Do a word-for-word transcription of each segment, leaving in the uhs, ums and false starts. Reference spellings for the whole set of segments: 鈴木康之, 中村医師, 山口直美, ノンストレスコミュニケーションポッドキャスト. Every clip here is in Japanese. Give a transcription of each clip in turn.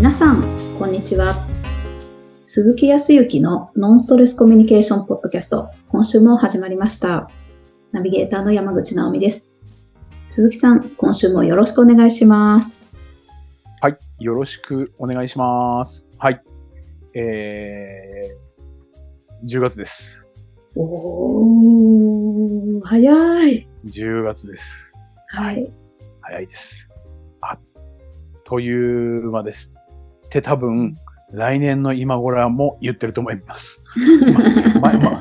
皆さんこんにちは。鈴木康之のノンストレスコミュニケーションポッドキャスト、今週も始まりました。ナビゲーターの山口直美です。鈴木さん、今週もよろしくお願いします。はい、よろしくお願いします。はい、えー、じゅうがつです。おー、早い。じゅうがつです。はい、早いです。あっという間ですって多分来年の今頃も言ってると思います、まま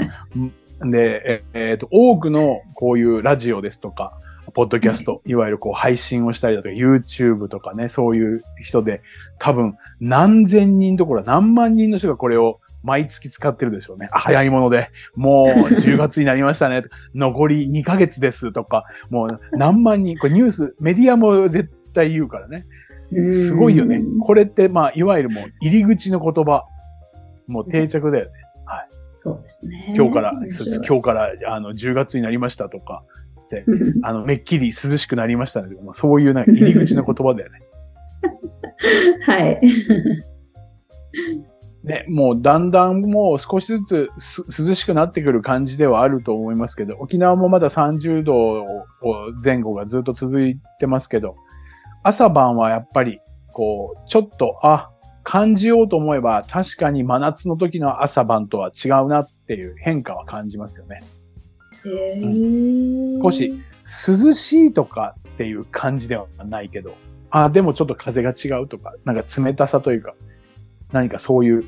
ま、で、えーと、多くのこういうラジオですとかポッドキャスト、いわゆるこう配信をしたりだとか YouTube とかね、そういう人で多分何千人どころ何万人の人がこれを毎月使ってるでしょうね。早いものでもうじゅうがつになりましたね残りにかげつですとか、もう何万人、これニュースメディアも絶対言うからね、すごいよねこれって。まあいわゆるもう入り口の言葉、もう定着だよね、うん、はい、そうですね。今日から今日からあのじゅうがつになりましたとかであのめっきり涼しくなりましたね、まあ、そういうなんか入り口の言葉だよねはいね、もうだんだんもう少しずつ涼しくなってくる感じではあると思いますけど、沖縄もまださんじゅうどぜん後がずっと続いてますけど、朝晩はやっぱりこうちょっとあ感じようと思えば、確かに真夏の時の朝晩とは違うなっていう変化は感じますよね。へー、うん、少し涼しいとかっていう感じではないけど、あでもちょっと風が違うとか、なんか冷たさというか何かそういう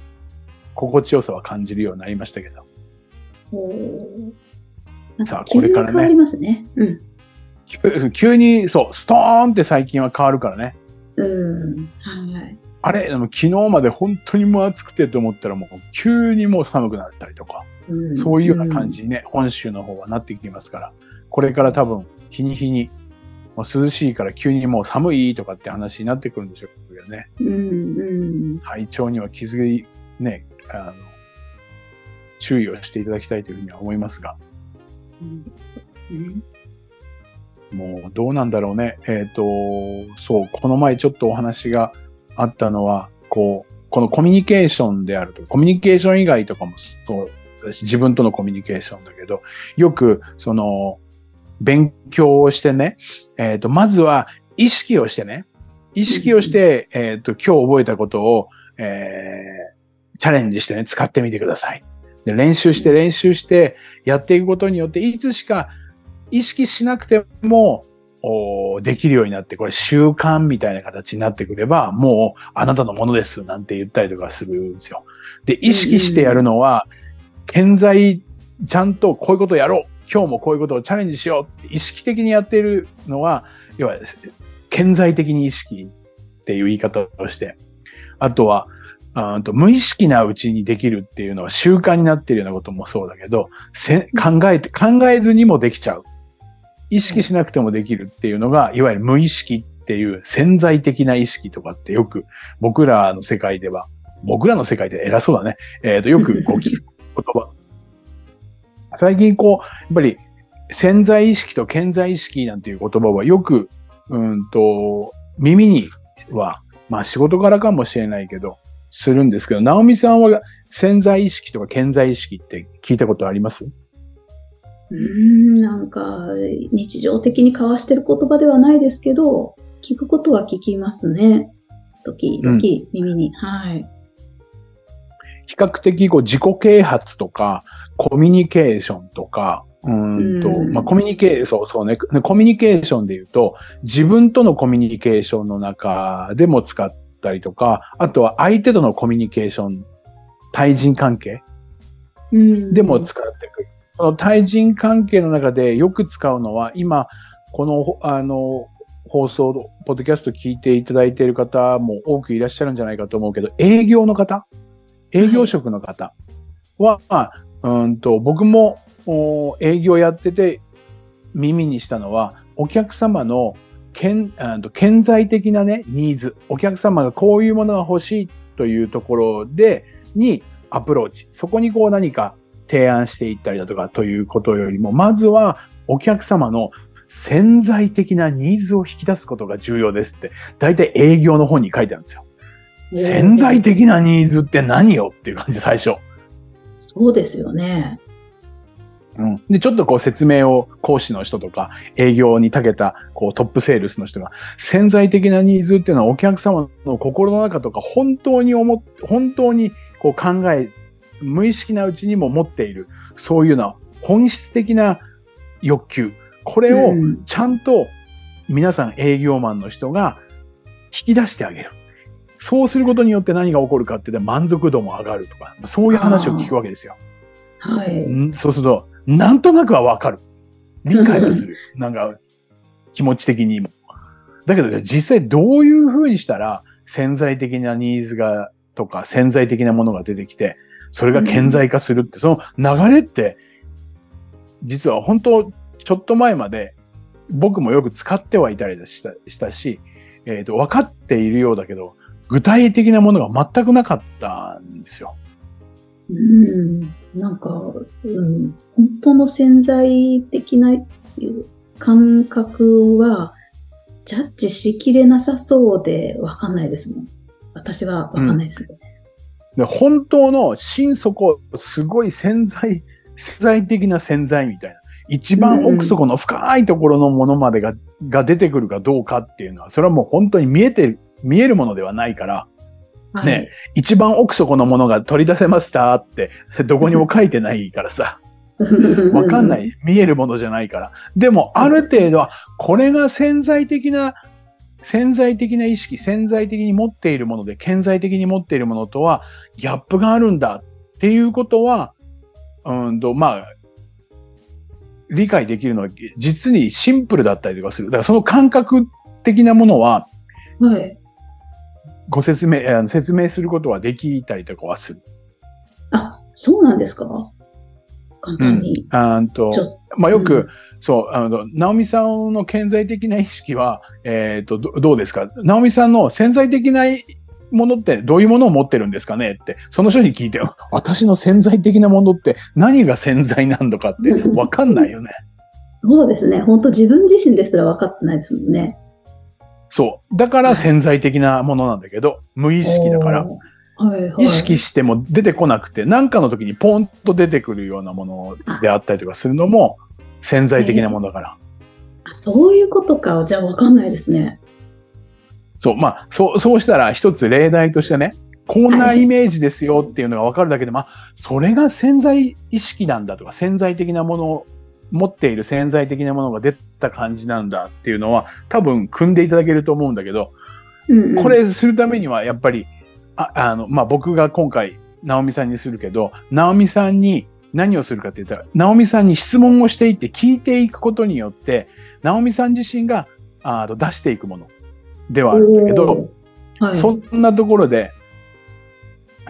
心地よさは感じるようになりましたけど。なんか急に変わりますね。うん、急にそうストーンって最近は変わるからね。うん、はい、あれでも昨日まで本当にもう暑くてと思ったら、もう急にもう寒くなったりとか、うん、そういうような感じにね、うん、本州の方はなってきてますから、これから多分日に日にもう涼しいから急にもう寒いとかって話になってくるんでしょうけどね。うんうん、体調には気づきね、あの注意をしていただきたいというふうには思いますが、うん、そうですね。もうどうなんだろうね。えっと、そう、この前ちょっとお話があったのは、こうこのコミュニケーションであると、コミュニケーション以外とかもそうだし、自分とのコミュニケーションだけど、よくその勉強をしてね、えっと、まずは意識をしてね、意識をして、えっと、今日覚えたことを、えー、チャレンジしてね、使ってみてください。で、練習して練習してやっていくことによって、いつしか意識しなくてもできるようになって、これ習慣みたいな形になってくれば、もうあなたのものですなんて言ったりとかするんですよ。で、意識してやるのは、健在、ちゃんとこういうことをやろう、今日もこういうことをチャレンジしようって意識的にやっているのは、要は顕在的に意識っていう言い方をして、あとはあと無意識なうちにできるっていうのは習慣になっているようなこともそうだけど、せ考えて考えずにもできちゃう、意識しなくてもできるっていうのが、いわゆる無意識っていう潜在的な意識とかって、よく僕らの世界では、僕らの世界で偉そうだね、えーとよくこう聞く言葉最近こう、やっぱり潜在意識と顕在意識なんていう言葉はよく、うんと、耳には、まあ仕事からかもしれないけど、するんですけど、直美さんは潜在意識とか顕在意識って聞いたことあります？うーん、なんか日常的に交わしてる言葉ではないですけど、聞くことは聞きますね。時々耳に、うん、はい。比較的こう自己啓発とか、コミュニケーションとか、うんと、まあ、コミュニケーション、そうそうね、コミュニケーションで言うと、自分とのコミュニケーションの中でも使ったりとか、あとは相手とのコミュニケーション、対人関係でも使ってくる。その対人関係の中でよく使うのは、今、この、あの、放送、ポッドキャスト聞いていただいている方も多くいらっしゃるんじゃないかと思うけど、営業の方、営業職の方は、はいうんと僕も営業やってて耳にしたのは、お客様の顕在的なね、ニーズ、お客様がこういうものが欲しいというところでにアプローチ、そこにこう何か提案していったりだとかということよりも、まずはお客様の潜在的なニーズを引き出すことが重要ですって、大体営業の本に書いてあるんですよ。潜在的なニーズって何よっていう感じ、最初。そうですよね。うん、でちょっとこう説明を、講師の人とか営業に長けたこうトップセールスの人が、潜在的なニーズっていうのはお客様の心の中とか本当に思本当にこう考え、無意識なうちにも持っている、そういうような本質的な欲求、これをちゃんと皆さん営業マンの人が引き出してあげる。そうすることによって何が起こるかって、満足度も上がるとか、そういう話を聞くわけですよ。はい、そうするとなんとなくはわかる、理解はする、なんか気持ち的にも。だけど実際どういうふうにしたら潜在的なニーズがとか潜在的なものが出てきて、それが顕在化するって、その流れって実は本当ちょっと前まで僕もよく使ってはいたりした、したし、えーと、分かっているようだけど具体的なものが全くなかったんですよ。うん、なんか、うん、本当の潜在的な感覚はジャッジしきれなさそうで分かんないですもん。私は分かんないですね。うん、で本当の心底、すごい潜在、潜在的な潜在みたいな、一番奥底の深いところのものまでが、うん、が出てくるかどうかっていうのは、それはもう本当に見えて、見えるものではないから、はい、ね、一番奥底のものが取り出せましたって、どこにも書いてないからさ、わかんない、見えるものじゃないから。でも、ある程度は、これが潜在的な、潜在的な意識、潜在的に持っているもので、顕在的に持っているものとは、ギャップがあるんだっていうことは、うんと、まあ、理解できるのは、実にシンプルだったりとかする。だから、その感覚的なものは、はい、ご説明、あの説明することはできたりとかはする。あ、そうなんですか。簡単に。うん、あと、まあ、よく、うん、そう、あの、直美さんの顕在的な意識は、えっと、ど、どうですか。直美さんの潜在的なものってどういうものを持ってるんですかねって、その人に聞いて、私の潜在的なものって何が潜在なんのかって分かんないよね。そうですね。本当自分自身ですら分かってないですもんね。そう。だから潜在的なものなんだけど、無意識だから、はいはい、意識しても出てこなくて、何かの時にポンと出てくるようなものであったりとかするのも潜在的なものだから。えー、そういうことか。じゃあ分かんないですね。そう。まあ、そう、そうしたら一つ例題としてね、こんなイメージですよっていうのが分かるだけで、まあ、それが潜在意識なんだとか、潜在的なものを持っている潜在的なものが出た感じなんだっていうのは多分組んでいただけると思うんだけど、うんうん、これするためにはやっぱり、あ、あの、まあ、僕が今回直美さんにするけど、直美さんに何をするかって言ったら、直美さんに質問をしていって聞いていくことによって、直美さん自身があの出していくものではあるんだけど、はい、そんなところで、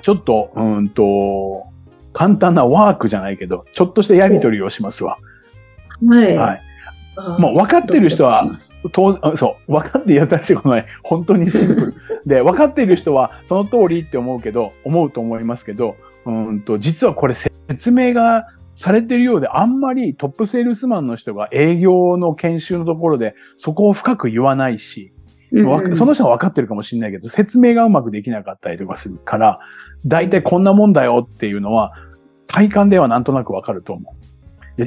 ちょっと、うんと、簡単なワークじゃないけど、ちょっとしたやり取りをしますわ。はい。はい。もう分かってる人は、当然、そう、分かって、いや、私この前、本当にシンプル。で、分かっている人は、その通りって思うけど、思うと思いますけど、うんと、実はこれ説明がされてるようで、あんまりトップセールスマンの人が営業の研修のところで、そこを深く言わないし、うん、その人は分かってるかもしれないけど、説明がうまくできなかったりとかするから、大体こんなもんだよっていうのは、体感ではなんとなく分かると思う。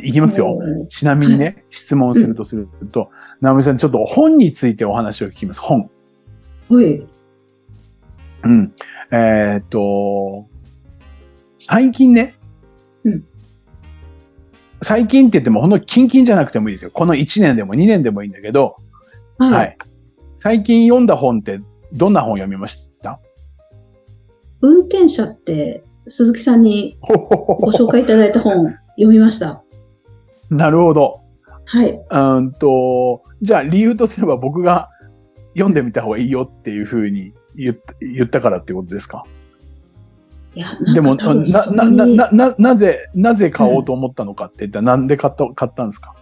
いきますよ。ちなみにね、質問するとすると、直美さん、ちょっと本についてお話を聞きます。本。はい。うん。えー、っと、最近ね、うん、最近って言っても、ほんの近々じゃなくてもいいですよ。このいちねんでもにねんでもいいんだけど、はい。はい、最近読んだ本って、どんな本読みました？運転者って、鈴木さんにご紹介いただいた本、読みました。なるほど。はい。うんと、じゃあ理由とすれば僕が読んでみた方がいいよっていうふうに言った、言ったからってことですか？いや、でも、な、な、な、な、なぜ、なぜ買おうと思ったのかって言ったら、なんで買った、買ったんですか？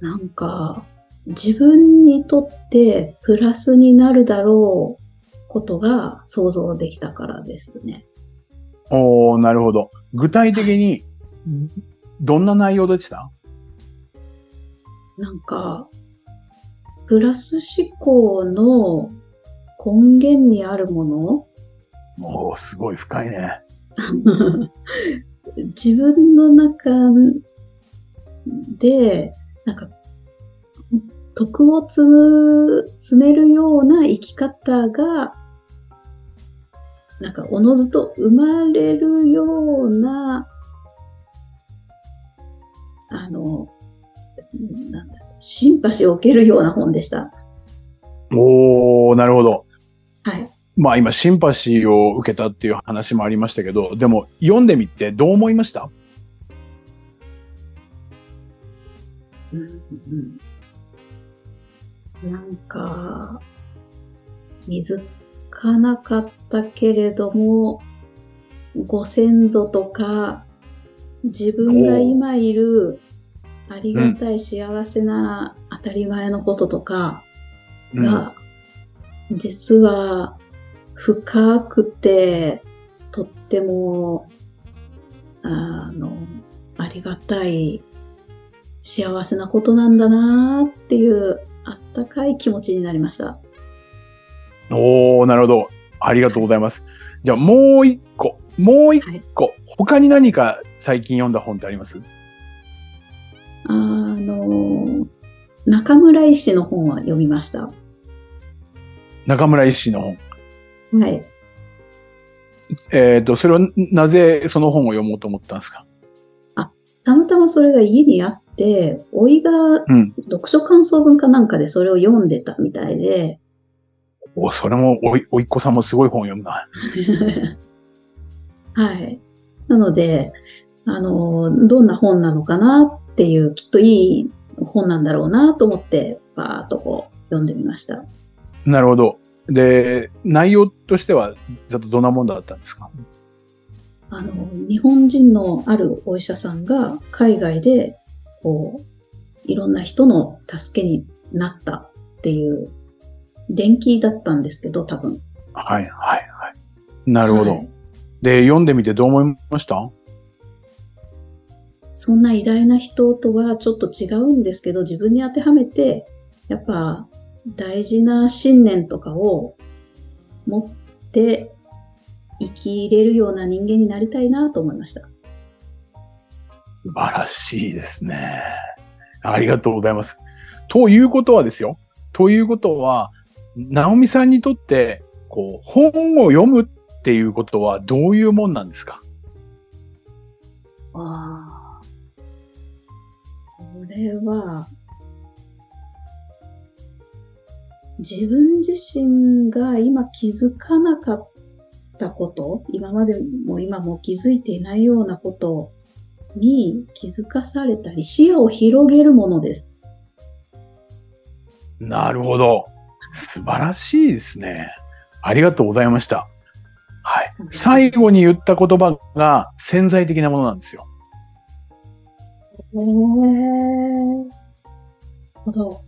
なんか、自分にとってプラスになるだろうことが想像できたからですね。おー、なるほど。具体的に、どんな内容でした？なんか、プラス思考の根源にあるもの。おー、すごい深いね。自分の中でなんか徳を積む、積めるような生き方がなんかおのずと生まれるような、あのなんだシンパシーを受けるような本でした。おー、なるほど。はい。まあ今シンパシーを受けたっていう話もありましたけど、でも読んでみてどう思いました？うんうん、なんか気づかなかったけれども、ご先祖とか自分が今いるありがたい幸せな当たり前のこととかが、うん、実は深くてとっても あの、ありがたい幸せなことなんだなーっていうあったかい気持ちになりました。おー、なるほど、ありがとうございます。じゃあもう一個もう一個、はい、他に何か最近読んだ本ってあります？あの中村医師の本は読みました。中村医師の本、はい。えっと、それはなぜその本を読もうと思ったんですか？あ、たまたまそれが家にあって、おいが読書感想文かなんかでそれを読んでたみたいで。うん、お、それもおい、おいっ子さんもすごい本読むな。はい。なので、あの、どんな本なのかなっていう、きっといい本なんだろうなと思って、ばーっとこう読んでみました。なるほど。で、内容としてはどんなものだったんですか？あの、日本人のあるお医者さんが海外でこういろんな人の助けになったっていう伝記だったんですけど、多分。はいはいはい。なるほど。はい、で、読んでみてどう思いました？そんな偉大な人とはちょっと違うんですけど、自分に当てはめてやっぱ大事な信念とかを持って生きれるような人間になりたいなと思いました。素晴らしいですね。ありがとうございます。ということはですよ。ということは、なおみさんにとってこう本を読むっていうことはどういうもんなんですか？ああ、これは。自分自身が今気づかなかったこと、今までも今も気づいていないようなことに気づかされたり、視野を広げるものです。なるほど。素晴らしいですね。ありがとうございました。はい。最後に言った言葉が潜在的なものなんですよ。へー。なるほど。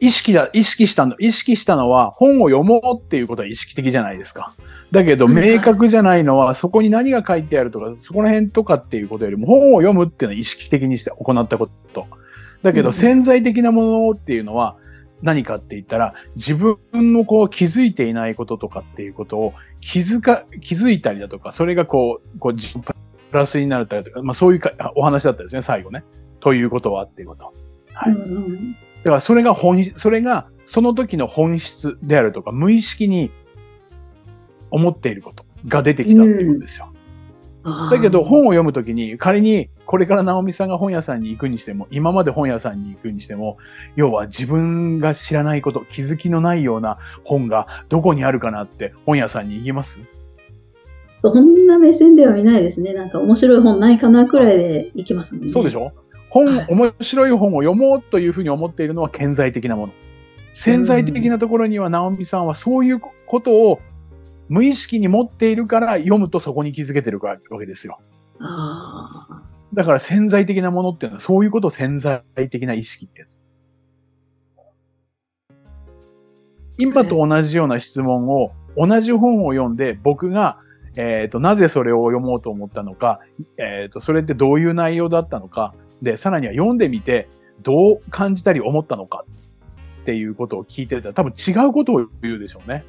意識だ、意識したの、意識したのは本を読もうっていうことは意識的じゃないですか。だけど明確じゃないのはそこに何が書いてあるとか、そこら辺とかっていうことよりも本を読むっていうのは意識的にして行ったこと。だけど潜在的なものっていうのは何かって言ったら、自分のこう気づいていないこととかっていうことを気づか、気づいたりだとか、それがこう、こう自分プラスになるとか、まあそういうかお話だったですね、最後ね。ということはっていうこと。はい。うんうんだからそれが本、それがその時の本質であるとか、無意識に思っていることが出てきたっていうことですよ。うん、だけど本を読むときに、仮にこれから直美さんが本屋さんに行くにしても、今まで本屋さんに行くにしても、要は自分が知らないこと、気づきのないような本がどこにあるかなって本屋さんに行きます？そんな目線では見ないですね。なんか面白い本ないかなくらいで行きますもんね。そうでしょ？本、面白い本を読もうというふうに思っているのは顕在的なもの。潜在的なところには、直美さんはそういうことを無意識に持っているから、読むとそこに気づけてるわけですよ。あー。だから潜在的なものっていうのは、そういうことを潜在的な意識ってやつ。今と同じような質問を、同じ本を読んで、僕がえっとなぜそれを読もうと思ったのか、えっとそれってどういう内容だったのか、で、さらには読んでみてどう感じたり思ったのかっっていうことを聞いてたら多分違うことを言うでしょうね。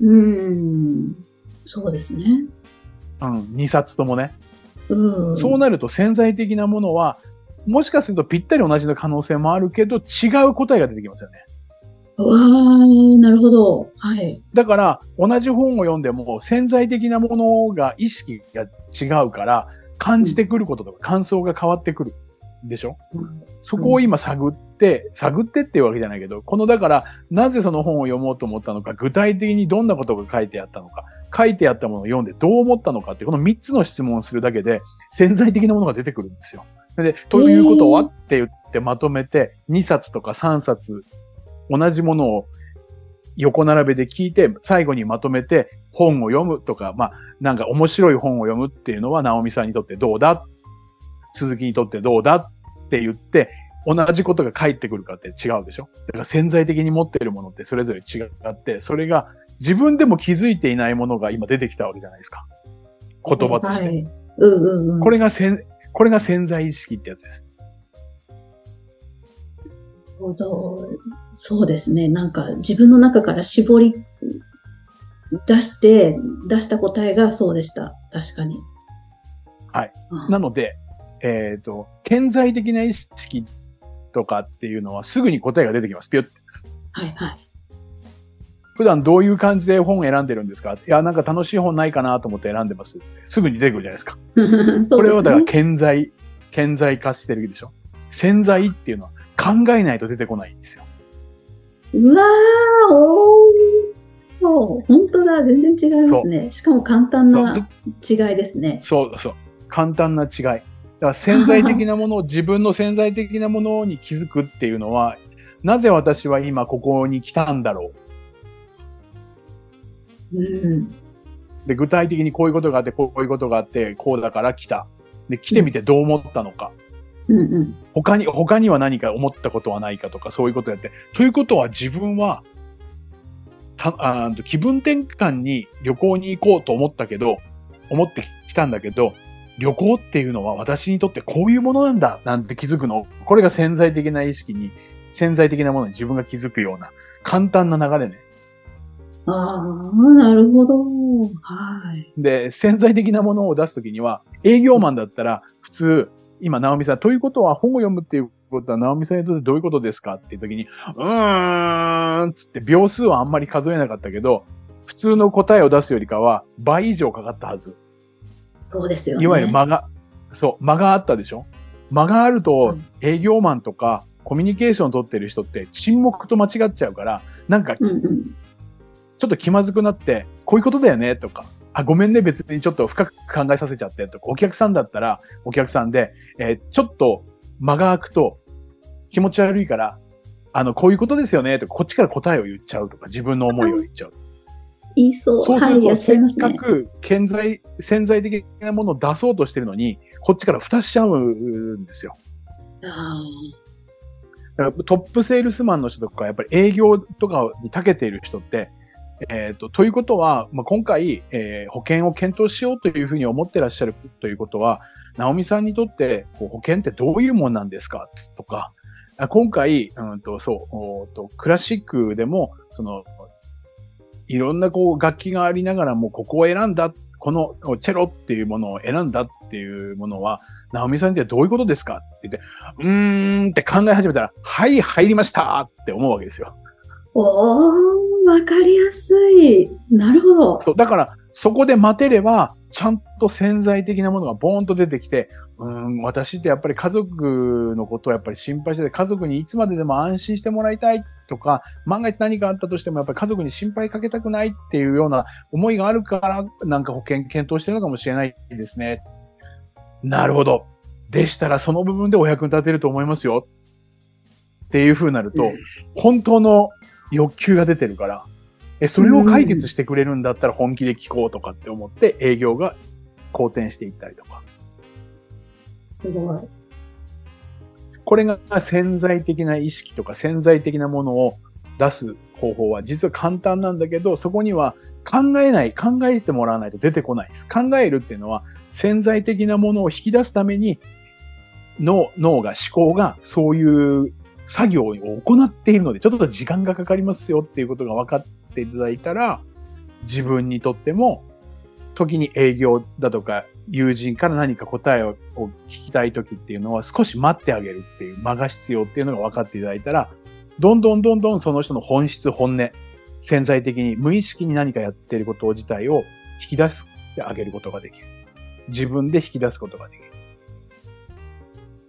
うん、そうですね。うん、にさつともね。うん。そうなると潜在的なものは、もしかするとぴったり同じの可能性もあるけど、違う答えが出てきますよね。わー、なるほど。はい。だから、同じ本を読んでも潜在的なものが、意識が違うから、感じてくることとか感想が変わってくる。でしょ、うん、そこを今探って、探ってっていうわけじゃないけど、このだから、なぜその本を読もうと思ったのか、具体的にどんなことが書いてあったのか、書いてあったものを読んでどう思ったのかって、このみっつの質問をするだけで、潜在的なものが出てくるんですよ。で、ということはって言ってまとめて、にさつとかさんさつ、同じものを横並べで聞いて、最後にまとめて、本を読むとか、まあ、なんか面白い本を読むっていうのは、直美さんにとってどうだ、鈴木にとってどうだって言って、同じことが返ってくるかって違うでしょ？だから潜在的に持っているものってそれぞれ違って、それが自分でも気づいていないものが今出てきたわけじゃないですか。言葉として。はい、うんうんうん、これがせん、これが潜在意識ってやつです。ほど。そうですね。なんか自分の中から絞り出して、出した答えがそうでした。確かに。はい。うん、なので、えっと、顕在的な意識とかっていうのはすぐに答えが出てきます。ピュッて。はいはい。普段どういう感じで本選んでるんですか？いや、なんか楽しい本ないかなと思って選んでます。すぐに出てくるじゃないですか。そうですね。これはだから顕在、顕在化してるでしょ。潜在っていうのは考えないと出てこないんですよ。うわー、おー。そう、本当だ。全然違いますね。しかも簡単な違いですね。そうそう。簡単な違い。だから潜在的なものを、自分の潜在的なものに気づくっていうのは、なぜ私は今ここに来たんだろう。うん、で、具体的にこういうことがあって、こういうことがあって、こうだから来た。で、来てみてどう思ったのか。うんうん、他に、他には何か思ったことはないかとか、そういうことやって。ということは自分は、たあ気分転換に旅行に行こうと思ったけど、思ってきたんだけど、旅行っていうのは私にとってこういうものなんだなんて気づくの。これが潜在的な意識に、潜在的なものに自分が気づくような簡単な流れね。ああ、なるほど。はい。で、潜在的なものを出すときには、営業マンだったら普通、今、直美さん、ということは本を読むっていうことは直美さんにとってどういうことですかっていうときに、うーん、つって秒数はあんまり数えなかったけど、普通の答えを出すよりかは倍以上かかったはず。そうですよね。いわゆる間が、そう、間があったでしょ？間があると、営業マンとか、コミュニケーションを取ってる人って、沈黙と間違っちゃうから、なんか、ちょっと気まずくなって、こういうことだよね、とか、あ、ごめんね、別にちょっと深く考えさせちゃって、とか、お客さんだったら、お客さんで、えー、ちょっと間が空くと、気持ち悪いから、あの、こういうことですよね、とか、こっちから答えを言っちゃうとか、自分の思いを言っちゃう。いそう。そうすると、せっかく潜在、潜在的なものを出そうとしてるのに、こっちから蓋しちゃうんですよ。あだからトップセールスマンの人とか、やっぱり営業とかに長けている人って、えっと、ということは、まあ、今回、えー、保険を検討しようというふうに思ってらっしゃるということは、直美さんにとってこう保険ってどういうもんなんですかとか、今回、うんと、そう、とクラシックでも、その、いろんなこう楽器がありながらもここを選んだ、このチェロっていうものを選んだっていうものは、直美さんってどういうことですかって言って、うーんって考え始めたら、はい、入りましたって思うわけですよ。おー、わかりやすい。なるほど。そう、だからそこで待てれば、ちゃんと潜在的なものがボーンと出てきて、うーん、私ってやっぱり家族のことをやっぱり心配してて、家族にいつまででも安心してもらいたいとか、万が一何かあったとしてもやっぱり家族に心配かけたくないっていうような思いがあるから、なんか保険検討してるのかもしれないですね。なるほど。でしたらその部分でお役に立てると思いますよ。っていう風になると、本当の欲求が出てるから、え、それを解決してくれるんだったら本気で聞こうとかって思って営業が好転していったりとか。すごい。これが潜在的な意識とか潜在的なものを出す方法は実は簡単なんだけど、そこには考えない、考えてもらわないと出てこないです。考えるっていうのは潜在的なものを引き出すために脳、脳が思考がそういう作業を行っているので、ちょっと時間がかかりますよっていうことが分かっていただいたら、自分にとっても、時に営業だとか、友人から何か答えを聞きたい時っていうのは、少し待ってあげるっていう間が必要っていうのが分かっていただいたら、どんどんどんどんその人の本質、本音、潜在的に無意識に何かやっていること自体を引き出してあげることができる。自分で引き出すことができる。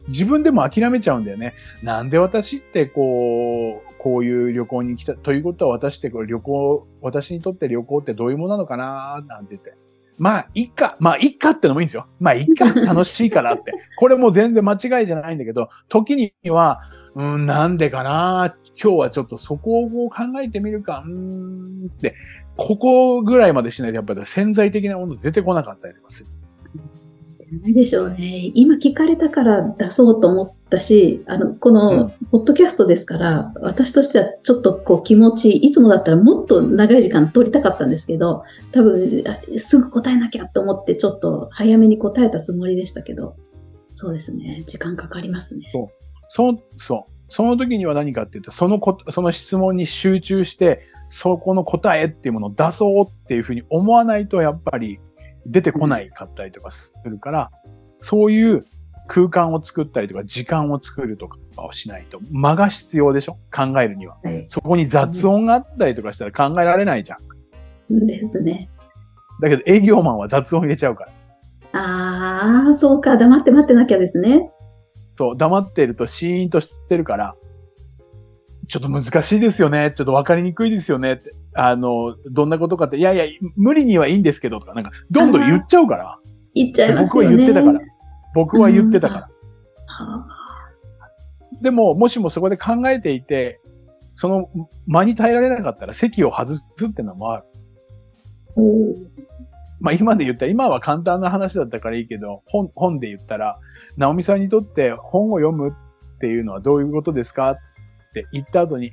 自分でも諦めちゃうんだよね。なんで私ってこう、こういう旅行に来た、ということは私ってこれ旅行、私にとって旅行ってどういうものなのかななんて言って。まあ、いっか。まあ、いっかってのもいいんですよ。まあ、いっか。楽しいからって。これも全然間違いじゃないんだけど、時には、うん、なんでかな今日はちょっとそこを考えてみるか。うーんって、ここぐらいまでしないとやっぱり潜在的なもの出てこなかったりとかする。ないでしょうね。今聞かれたから出そうと思ったし、あのこのポッドキャストですから、うん、私としてはちょっとこう気持ちいつもだったらもっと長い時間取りたかったんですけど、多分すぐ答えなきゃと思ってちょっと早めに答えたつもりでしたけど、そうですね。時間かかりますね。そう、そう、そう。その時には何かっていうと、そのこその質問に集中して、そこの答えっていうものを出そうっていうふうに思わないとやっぱり。出てこないかったりとかするから、そういう空間を作ったりとか、時間を作るとかをしないと、間が必要でしょ？考えるには。そこに雑音があったりとかしたら考えられないじゃん。ですね。だけど営業マンは雑音入れちゃうから。ああ、そうか。黙って待ってなきゃですね。そう、黙ってるとシーンとしてるから、ちょっと難しいですよね。ちょっと分かりにくいですよね。あの、どんなことかって、いやいや、無理にはいいんですけどとか、なんか、どんどん言っちゃうから。言っちゃいますよね。僕は言ってたから。僕は言ってたから。うん、でも、もしもそこで考えていて、その間に耐えられなかったら席を外すってのもある。まあ今で言ったら、今は簡単な話だったからいいけど、本、本で言ったら、直美さんにとって本を読むっていうのはどういうことですかって言った後に、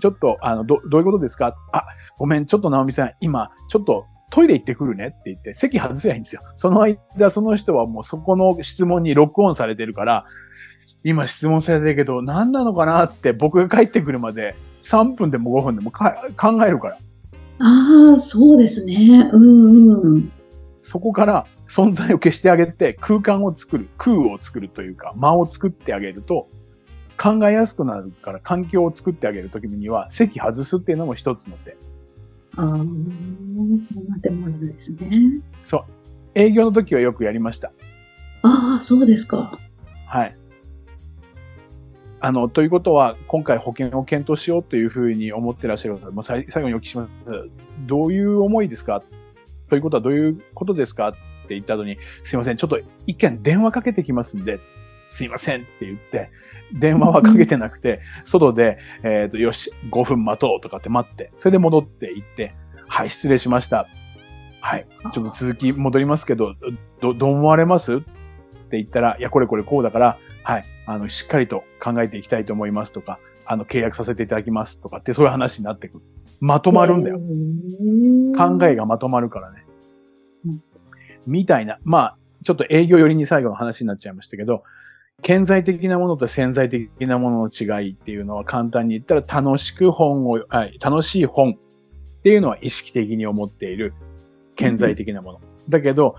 ちょっと、あの、ど、どういうことですか？あ、ごめん、ちょっと直美さん、今、ちょっとトイレ行ってくるねって言って、席外せばいいんですよ。その間、その人はもうそこの質問にロックオンされてるから、今質問されてるけど、何なのかなって僕が帰ってくるまで、さんぷんでもごふんでもか考えるから。ああ、そうですね。うんうん。そこから存在を消してあげて、空間を作る、空を作るというか、間を作ってあげると、考えやすくなるから環境を作ってあげるときには席外すっていうのも一つの手。ああ、そうなってもらうんですね。そう。営業の時はよくやりました。ああ、そうですか。はい。あの、ということは、今回保険を検討しようというふうに思ってらっしゃる方、もう最後にお聞きします。どういう思いですか？ということはどういうことですか？って言った後に、すいません、ちょっと一件電話かけてきますんで。すいませんって言って、電話はかけてなくて、外で、えっと、よし、ごふん待とうとかって待って、それで戻って行って、はい、失礼しました。はい、ちょっと続き戻りますけど、ど、どう思われます？って言ったら、いや、これこれこうだから、はい、あの、しっかりと考えていきたいと思いますとか、あの、契約させていただきますとかって、そういう話になってくる。まとまるんだよ。考えがまとまるからね。みたいな。まあ、ちょっと営業寄りに最後の話になっちゃいましたけど、顕在的なものと潜在的なものの違いっていうのは簡単に言ったら楽しく本を、はい、楽しい本っていうのは意識的に思っている顕在的なもの。うん、だけど、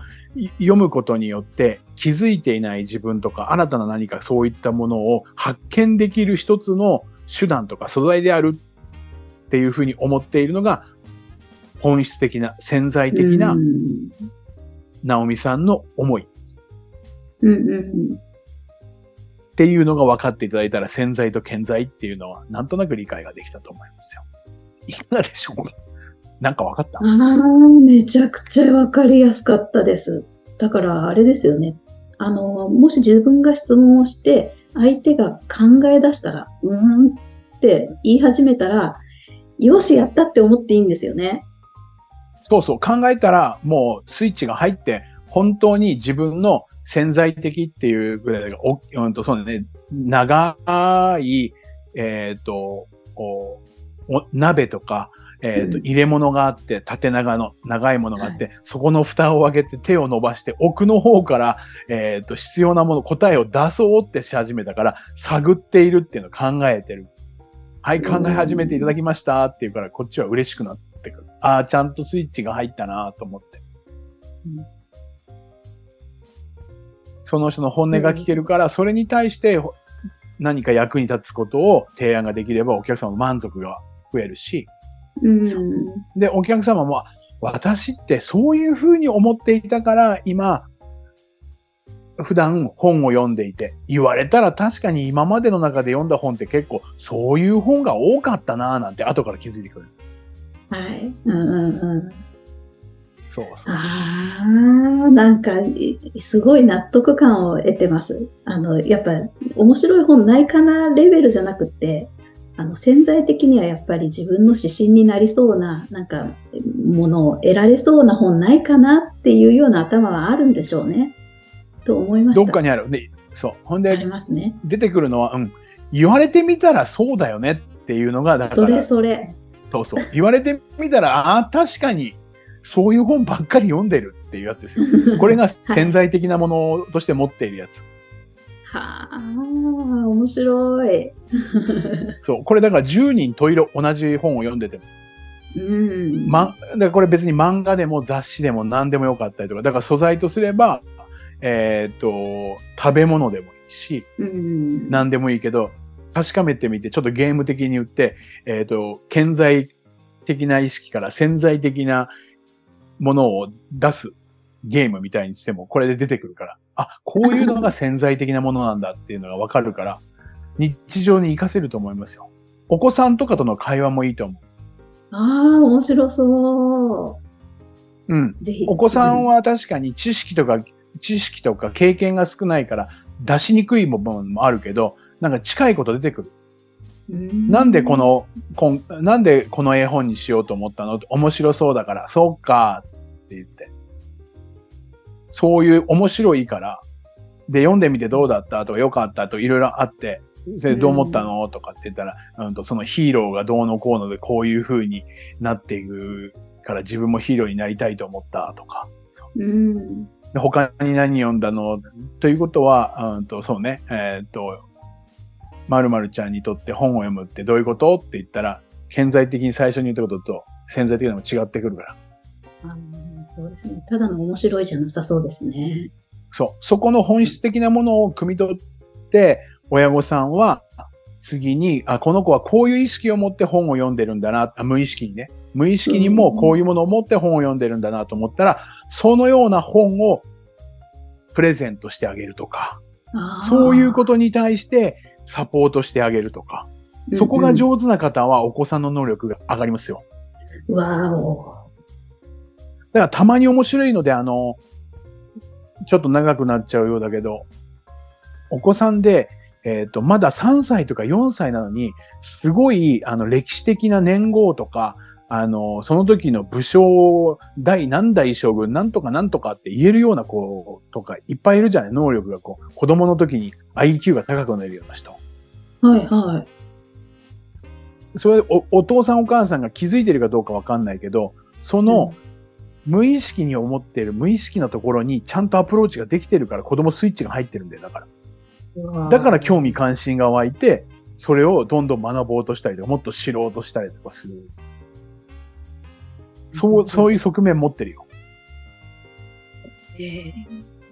読むことによって気づいていない自分とか新たな何かそういったものを発見できる一つの手段とか素材であるっていうふうに思っているのが本質的な潜在的な直美さんの思い。うんうんうんっていうのが分かっていただいたら潜在と顕在っていうのはなんとなく理解ができたと思いますよ。いかがでしょうか？なんか分かった？あー、めちゃくちゃ分かりやすかったです。だからあれですよね。あの、もし自分が質問をして相手が考え出したら、うーんって言い始めたら、よしやったって思っていいんですよね。そうそう。考えたらもうスイッチが入って本当に自分の潜在的っていうぐらいが、お、うんと、そうだね、長い、えっと、お、鍋とか、えーと、うん、入れ物があって縦長の長いものがあって、はい、そこの蓋を開けて手を伸ばして奥の方から、えーと、必要なもの答えを出そうってし始めたから探っているっていうのを考えてる。はい、考え始めていただきましたっていうから、こっちは嬉しくなってくる。ああ、ちゃんとスイッチが入ったなと思って、うん、その人の本音が聞けるから、それに対して何か役に立つことを提案ができればお客様の満足が増えるし、うん、でお客様も私ってそういうふうに思っていたから、今普段本を読んでいて、言われたら確かに今までの中で読んだ本って結構そういう本が多かったなぁなんて後から気づいてくる。はい、うんうんうん。そうそう。ああ、なんかすごい納得感を得てます。あのやっぱ面白い本ないかなレベルじゃなくて、あの潜在的にはやっぱり自分の指針になりそうな、なんかものを得られそうな本ないかなっていうような頭はあるんでしょうね。と思いました。どっかにあるで、そう、ほんでありますね。出てくるのは、うん、言われてみたらそうだよねっていうのが、だからそれそれそうそう言われてみたら、あ、確かにそういう本ばっかり読んでるっていうやつですよ。これが潜在的なものとして持っているやつ。はあ、面白い。そう、これだからじゅうにん十色同じ本を読んでても、うん、ま、だからこれ別に漫画でも雑誌でも何でもよかったりとか、だから素材とすればえっと、食べ物でもいいし、うん、何でもいいけど、確かめてみて、ちょっとゲーム的に言って、えっと、顕在的な意識から潜在的なものを出すゲームみたいにしても、これで出てくるから、あ、こういうのが潜在的なものなんだっていうのがわかるから、日常に活かせると思いますよ。お子さんとかとの会話もいいと思う。ああ、面白そう。うん。ぜひ。お子さんは確かに知識とか、知識とか経験が少ないから出しにくい部分もあるけど、なんか近いこと出てくる。なんでこの、こん、なんでこの絵本にしようと思ったの？面白そうだから、そうかって言って。そういう面白いから、で、読んでみてどうだったとか良かったとかいろいろあって、それどう思ったのとかって言ったら、うんと、そのヒーローがどうのこうのでこういう風になっていくから自分もヒーローになりたいと思ったとか。うん他に何読んだのということは、うんと、そうね、えっと、〇〇ちゃんにとって本を読むってどういうことって言ったら、潜在的に最初に言ったことと潜在的なのも違ってくるから。あ、そうですね。ただの面白いじゃなさそうですね。そう。そこの本質的なものを汲み取って、親御さんは次に、あ、この子はこういう意識を持って本を読んでるんだな、あ、無意識にね。無意識にもこういうものを持って本を読んでるんだなと思ったら、そのような本をプレゼントしてあげるとか、そういうことに対してサポートしてあげるとか、そこが上手な方はお子さんの能力が上がりますよ。わお。だからたまに面白いので、あの、ちょっと長くなっちゃうようだけど、お子さんで、えっと、まださんさいとかよんさいなのに、すごい、あの、歴史的な年号とか、あの、その時の武将、第何代将軍、なんとかなんとかって言えるような子とかいっぱいいるじゃない、能力がこう、子供の時に アイキュー が高くなるような人。はいはい。それお、お父さんお母さんが気づいてるかどうかわかんないけど、その、無意識に思っている無意識のところにちゃんとアプローチができてるから、子供スイッチが入ってるんだよ、だから。だから興味関心が湧いて、それをどんどん学ぼうとしたりとか、もっと知ろうとしたりとかする。そう、そういう側面持ってるよ。ええ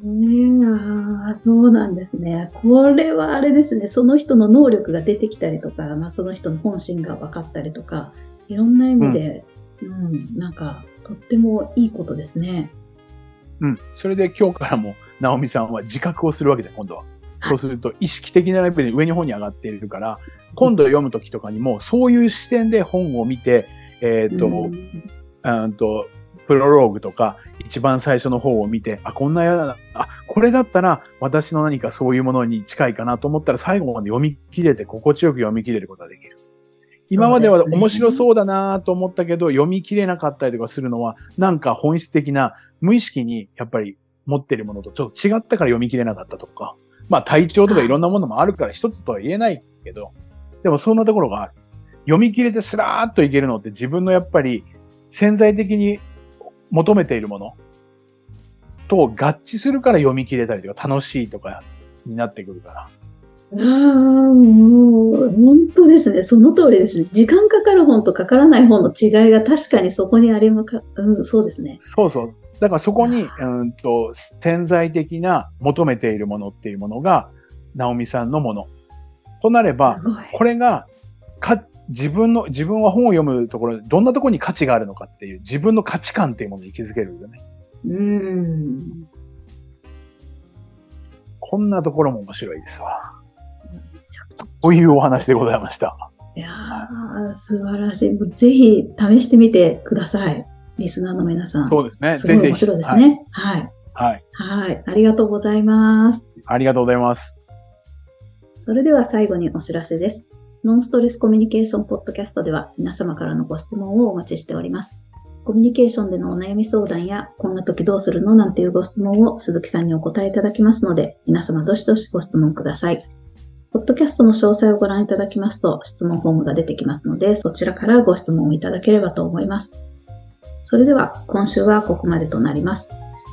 ー、ああ、そうなんですね。これはあれですね。その人の能力が出てきたりとか、まあ、その人の本心が分かったりとか、いろんな意味で、うん、うん、なんか、とってもいいことですね。うん。それで今日からも、ナオミさんは自覚をするわけじゃん、今度は。そうすると、意識的なレベルで上の方に上がっているから、今度読むときとかにも、そういう視点で本を見て、えっ、ー、と、うんうんとプロローグとか一番最初の方を見て、あ、こんなやだ、あ、これだったら私の何かそういうものに近いかなと思ったら、最後まで読み切れて心地よく読み切れることができる。今までは面白そうだなと思ったけど、ね、読み切れなかったりとかするのは、なんか本質的な無意識にやっぱり持ってるものとちょっと違ったから読み切れなかったとか、まあ体調とかいろんなものもあるから一つとは言えないけど、でもそんなところがある。読み切れてスラーっといけるのって自分のやっぱり潜在的に求めているものと合致するから読み切れたりとか楽しいとかになってくるから。ああ、もう本当ですね。その通りですね。時間かかる本とかからない本の違いが確かにそこにありまか、うん、そうですね。そうそう。だからそこにうんと潜在的な求めているものっていうものが直美さんのものとなれば、これがか自分の自分は本を読むところどんなところに価値があるのかっていう自分の価値観っていうものに気づけるよね。うーん。こんなところも面白いですわ。というお話でございました。いやー、素晴らしい。ぜひ試してみてください。リスナーの皆さん。そうですね。すごい面白いですね。はい。はい。はい。ありがとうございます。ありがとうございます。それでは最後にお知らせです。ノンストレスコミュニケーションポッドキャストでは皆様からのご質問をお待ちしております。コミュニケーションでのお悩み相談や、こんな時どうするのなんていうご質問を鈴木さんにお答えいただきますので、皆様どしどしご質問ください。ポッドキャストの詳細をご覧いただきますと質問フォームが出てきますので、そちらからご質問をいただければと思います。それでは今週はここまでとなります。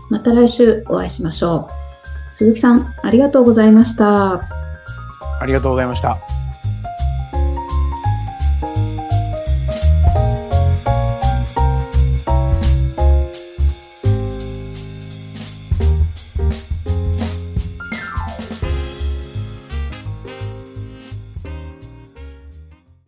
また来週お会いしましょう。鈴木さん、ありがとうございました。ありがとうございました。